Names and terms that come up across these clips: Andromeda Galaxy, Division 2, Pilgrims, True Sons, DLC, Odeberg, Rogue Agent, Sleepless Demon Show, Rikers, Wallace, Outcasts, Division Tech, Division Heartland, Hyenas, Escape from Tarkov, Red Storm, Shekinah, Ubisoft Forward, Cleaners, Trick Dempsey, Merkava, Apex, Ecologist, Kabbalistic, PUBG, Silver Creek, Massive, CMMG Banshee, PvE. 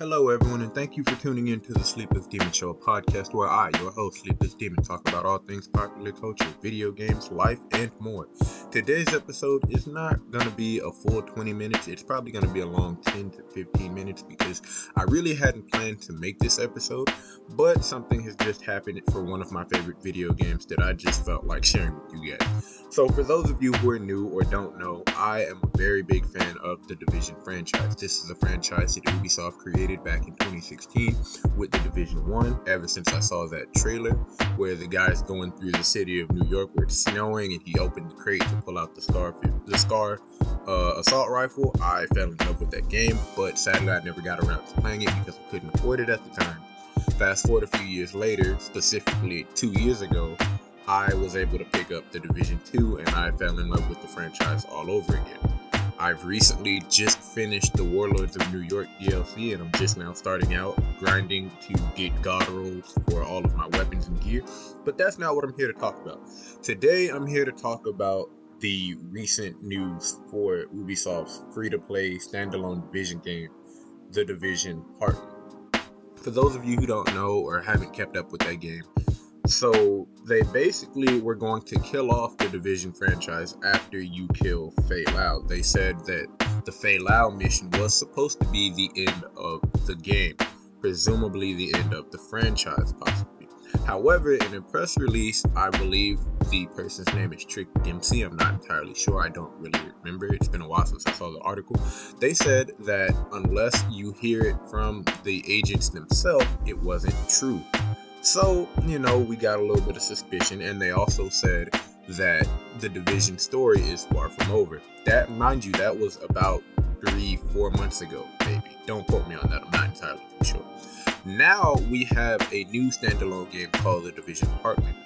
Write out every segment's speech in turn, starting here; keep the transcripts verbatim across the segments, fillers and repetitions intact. Hello everyone, and thank you for tuning in to the Sleepless Demon Show, a podcast where I, your host, Sleepless Demon, talk about all things popular culture, video games, life, and more. Today's episode is not going to be a full twenty minutes. It's probably going to be a long ten to fifteen minutes because I really hadn't planned to make this episode, but something has just happened for one of my favorite video games that I just felt like sharing with you guys. So for those of you who are new or don't know, I am a very big fan of the Division franchise. This is a franchise that Ubisoft created back in twenty sixteen with the Division one. Ever since I saw that trailer where the guy's going through the city of New York where it's snowing and he opened the crate to pull out the scar the scar uh, assault rifle, I fell in love with that game, but sadly I never got around to playing it because I couldn't afford it at the time. Fast forward a few years later, specifically two years ago, I was able to pick up the Division two and I fell in love with the franchise all over again. I've recently just finished the Warlords of New York D L C, and I'm just now starting out grinding to get God rolls for all of my weapons and gear, but that's not what I'm here to talk about. Today, I'm here to talk about the recent news for Ubisoft's free-to-play standalone Division game, The Division Heartland. For those of you who don't know or haven't kept up with that game, so they basically were going to kill off the Division franchise after you kill Fei Lao. They said that the Fei Lao mission was supposed to be the end of the game, presumably the end of the franchise possibly. However, in a press release, I believe the person's name is Trick Dempsey. I'm not entirely sure. I don't really remember. It's been a while since I saw the article. They said that unless you hear it from the agents themselves, it wasn't true. So, you know, we got a little bit of suspicion, and they also said that the Division story is far from over. That, mind you, that was about three, four months ago, maybe. Don't quote me on that, I'm not entirely sure. Now we have a new standalone game called The Division Heartland,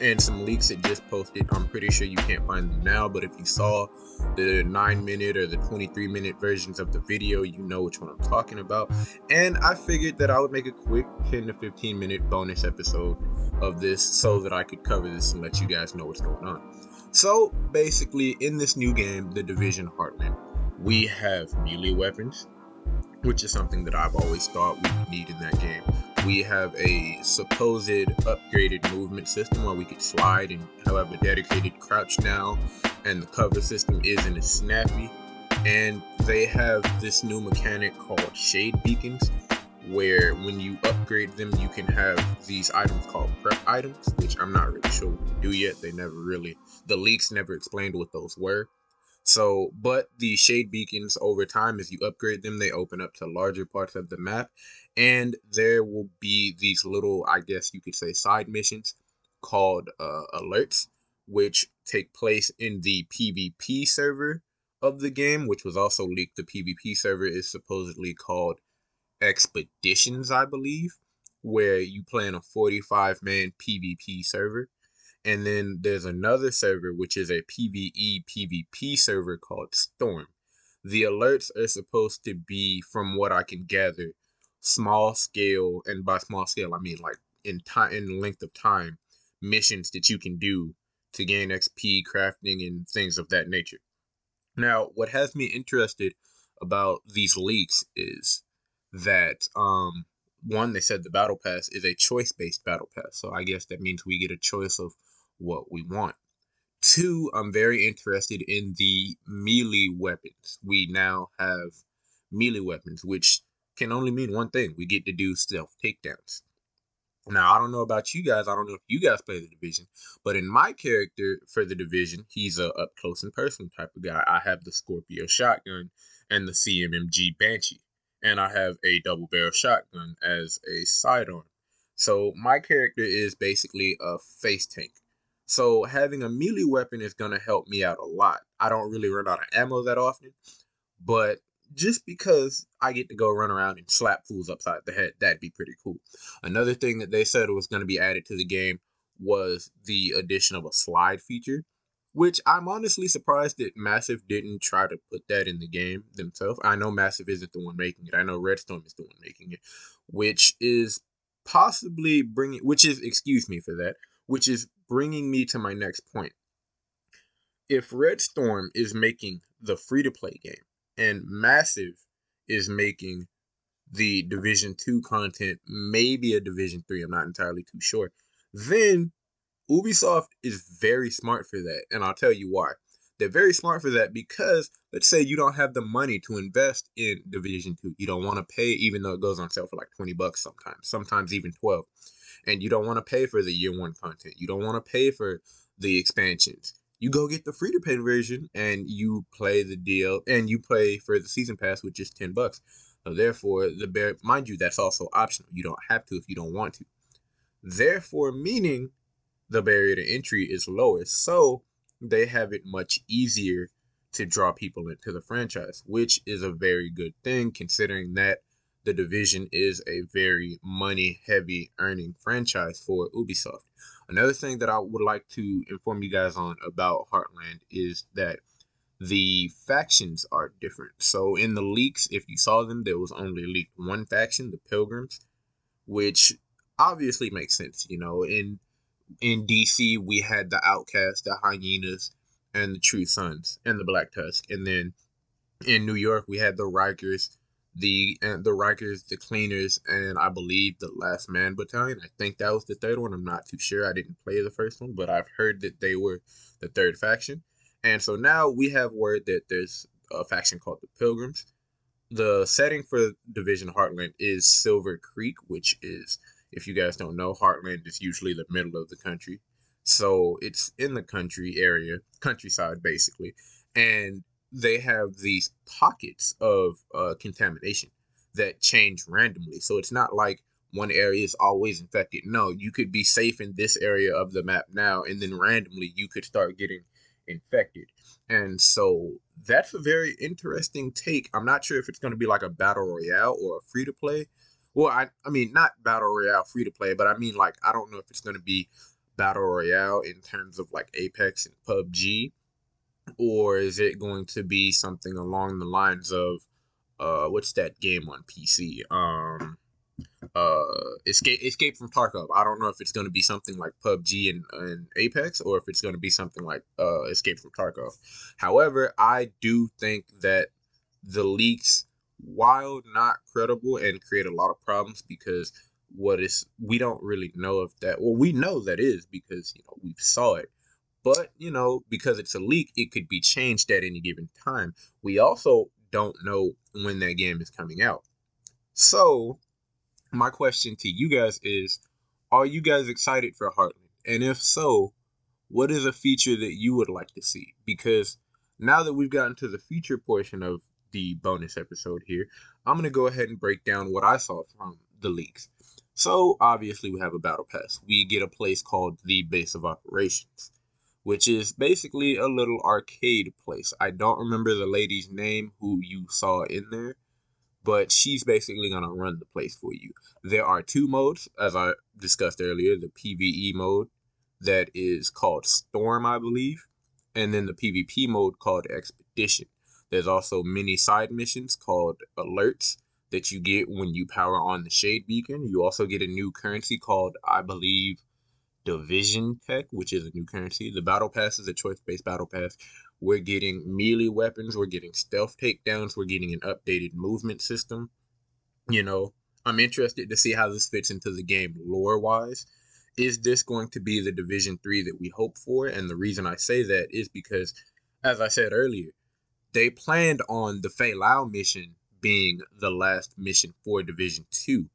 and some leaks it just posted. I'm pretty sure you can't find them now, but if you saw the nine minute or the twenty-three minute versions of the video, you know which one I'm talking about. And I figured that I would make a quick ten to fifteen minute bonus episode of this so that I could cover this and let you guys know what's going on. So basically, in this new game, The Division Heartland, we have melee weapons, which is something that I've always thought we would need in that game. We have a supposed upgraded movement system where we could slide and have a dedicated crouch now, and the cover system isn't as snappy. And they have this new mechanic called shade beacons, where when you upgrade them, you can have these items called prep items, which I'm not really sure what to do yet. They never really, the leaks never explained what those were. So, but the shade beacons over time, as you upgrade them, they open up to larger parts of the map, and there will be these little, I guess you could say, side missions called uh, alerts, which take place in the PvP server of the game, which was also leaked. The PvP server is supposedly called Expeditions, I believe, where you play in a forty-five man PvP server. And then there's another server, which is a PvE PvP server called Storm. The alerts are supposed to be, from what I can gather, small scale, and by small scale, I mean like in time, in length of time, missions that you can do to gain X P, crafting, and things of that nature. Now, what has me interested about these leaks is that, um, one, they said the battle pass is a choice-based battle pass. So I guess that means we get a choice of what we want. Two, I'm very interested in the melee weapons. We now have melee weapons, which can only mean one thing: we get to do stealth takedowns. Now, I don't know about you guys, I don't know if you guys play the Division, but in my character for the Division, he's a up close and personal type of guy. I have the Scorpio shotgun and the C M M G Banshee, and I have a double barrel shotgun as a sidearm. So my character is basically a face tank. So having a melee weapon is going to help me out a lot. I don't really run out of ammo that often, but just because I get to go run around and slap fools upside the head, that'd be pretty cool. Another thing that they said was going to be added to the game was the addition of a slide feature, which I'm honestly surprised that Massive didn't try to put that in the game themselves. I know Massive isn't the one making it. I know Red Storm is the one making it, which is possibly bringing, which is, excuse me for that, which is bringing me to my next point. If Red Storm is making the free-to-play game and Massive is making the Division two content, maybe a Division three, I'm not entirely too sure, then Ubisoft is very smart for that, and I'll tell you why. They're very smart for that because, let's say you don't have the money to invest in Division two. You don't want to pay, even though it goes on sale for like twenty bucks sometimes, sometimes even twelve. And you don't want to pay for the year one content. You don't want to pay for the expansions. You go get the free-to-pay version, and you play the deal, and you play for the season pass, which is ten bucks. So therefore, the bear, mind you, that's also optional. You don't have to if you don't want to. Therefore, meaning the barrier to entry is lower. So they have it much easier to draw people into the franchise, which is a very good thing, considering that the Division is a very money-heavy earning franchise for Ubisoft. Another thing that I would like to inform you guys on about Heartland is that the factions are different. So in the leaks, if you saw them, there was only leaked one faction, the Pilgrims, which obviously makes sense. You know, in in D C, we had the Outcasts, the Hyenas, and the True Sons, and the Black Tusk. And then in New York, we had the Rikers, The and the Rikers, the Cleaners, and I believe the Last Man Battalion. I think that was the third one. I'm not too sure. I didn't play the first one, but I've heard that they were the third faction. And so now we have word that there's a faction called the Pilgrims. The setting for Division Heartland is Silver Creek, which is, if you guys don't know, Heartland is usually the middle of the country. So it's in the country area, countryside basically. And they have these pockets of uh, contamination that change randomly. So it's not like one area is always infected. No, you could be safe in this area of the map now, and then randomly you could start getting infected. And so that's a very interesting take. I'm not sure if it's going to be like a battle royale or a free-to-play. Well, I, I mean, not battle royale, free-to-play, but I mean, like, I don't know if it's going to be battle royale in terms of like Apex and P U B G. Or is it going to be something along the lines of, uh, what's that game on P C? Um, uh, Escape Escape from Tarkov. I don't know if it's going to be something like P U B G and, and Apex, or if it's going to be something like uh, Escape from Tarkov. However, I do think that the leaks, while not credible, and create a lot of problems because what is we don't really know if that. Well, we know that is because you know we saw it. But, you know, because it's a leak, it could be changed at any given time. We also don't know when that game is coming out. So, my question to you guys is, are you guys excited for Heartland? And if so, what is a feature that you would like to see? Because now that we've gotten to the feature portion of the bonus episode here, I'm going to go ahead and break down what I saw from the leaks. So, obviously, we have a battle pass. We get a place called the Base of Operations, which is basically a little arcade place. I don't remember the lady's name who you saw in there, but she's basically going to run the place for you. There are two modes, as I discussed earlier, the P V E mode that is called Storm, I believe, and then the P V P mode called Expedition. There's also many side missions called Alerts that you get when you power on the Shade Beacon. You also get a new currency called, I believe, Division Tech, which is a new currency. The battle pass is a choice-based battle pass. We're getting melee weapons. We're getting stealth takedowns. We're getting an updated movement system. You know, I'm interested to see how this fits into the game lore-wise. Is this going to be the Division three that we hope for? And the reason I say that is because, as I said earlier, they planned on the Fei Lao mission being the last mission for Division two.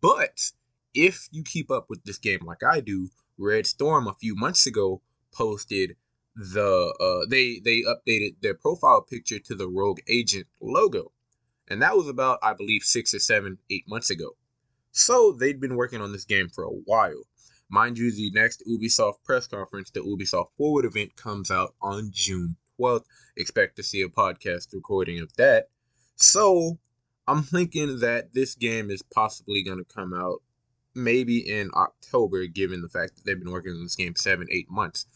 But if you keep up with this game like I do, Red Storm a few months ago posted the, uh, they, they updated their profile picture to the Rogue Agent logo. And that was about, I believe, six or seven, eight months ago. So they'd been working on this game for a while. Mind you, the next Ubisoft press conference, the Ubisoft Forward event, comes out on June twelfth. Expect to see a podcast recording of that. So I'm thinking that this game is possibly going to come out maybe in October, given the fact that they've been working on this game seven, eight months.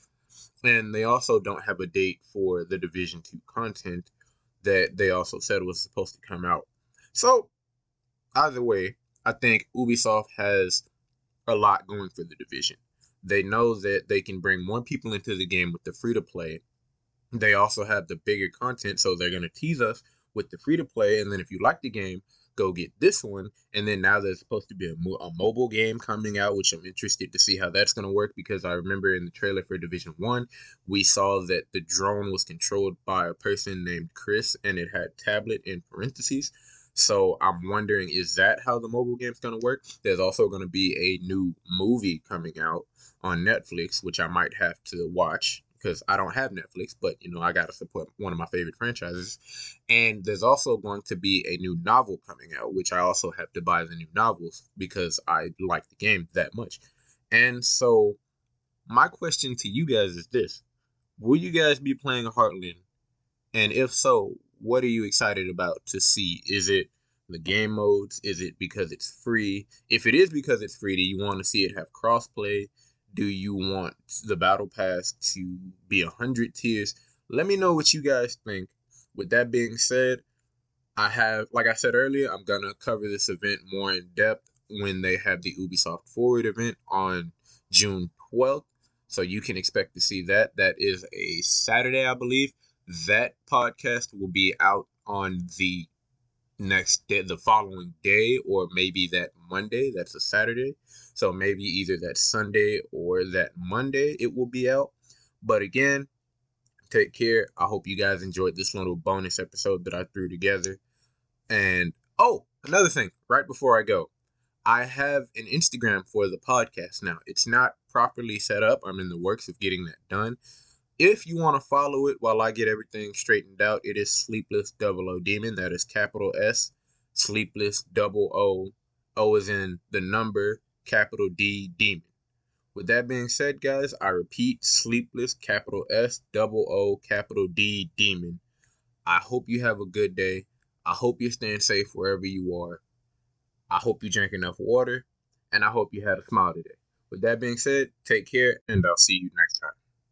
And they also don't have a date for the Division two content that they also said was supposed to come out. So, either way, I think Ubisoft has a lot going for the Division. They know that they can bring more people into the game with the free-to-play. They also have the bigger content, so they're going to tease us with the free-to-play, and then if you like the game, go get this one. And then now there's supposed to be a, mo- a mobile game coming out, which I'm interested to see how that's going to work, because I remember in the trailer for Division one, we saw that the drone was controlled by a person named Chris, and it had tablet in parentheses. So I'm wondering, is that how the mobile game's going to work? There's also going to be a new movie coming out on Netflix, which I might have to watch, because I don't have Netflix, but, you know, I got to support one of my favorite franchises. And there's also going to be a new novel coming out, which I also have to buy the new novels because I like the game that much. And so my question to you guys is this. Will you guys be playing Heartland? And if so, what are you excited about to see? Is it the game modes? Is it because it's free? If it is because it's free, do you want to see it have crossplay? Do you want the battle pass to be one hundred tiers? Let me know what you guys think. With that being said, I have, like I said earlier, I'm going to cover this event more in depth when they have the Ubisoft Forward event on June twelfth. So you can expect to see that. That is a Saturday, I believe. That podcast will be out on the next day, the following day, or maybe that Monday. That's a Saturday. So maybe either that Sunday or that Monday it will be out. But again, take care. I hope you guys enjoyed this little bonus episode that I threw together. And, oh, another thing, right before I go, I have an Instagram for the podcast now. It's not properly set up. I'm in the works of getting that done. If you want to follow it while I get everything straightened out, it is Sleepless Double O Demon. That is capital S, Sleepless Double O. O is in the number, capital D, Demon. With that being said, guys, I repeat, Sleepless, capital S, Double O, capital D, Demon. I hope you have a good day. I hope you're staying safe wherever you are. I hope you drink enough water, and I hope you had a smile today. With that being said, take care, and I'll see you next time.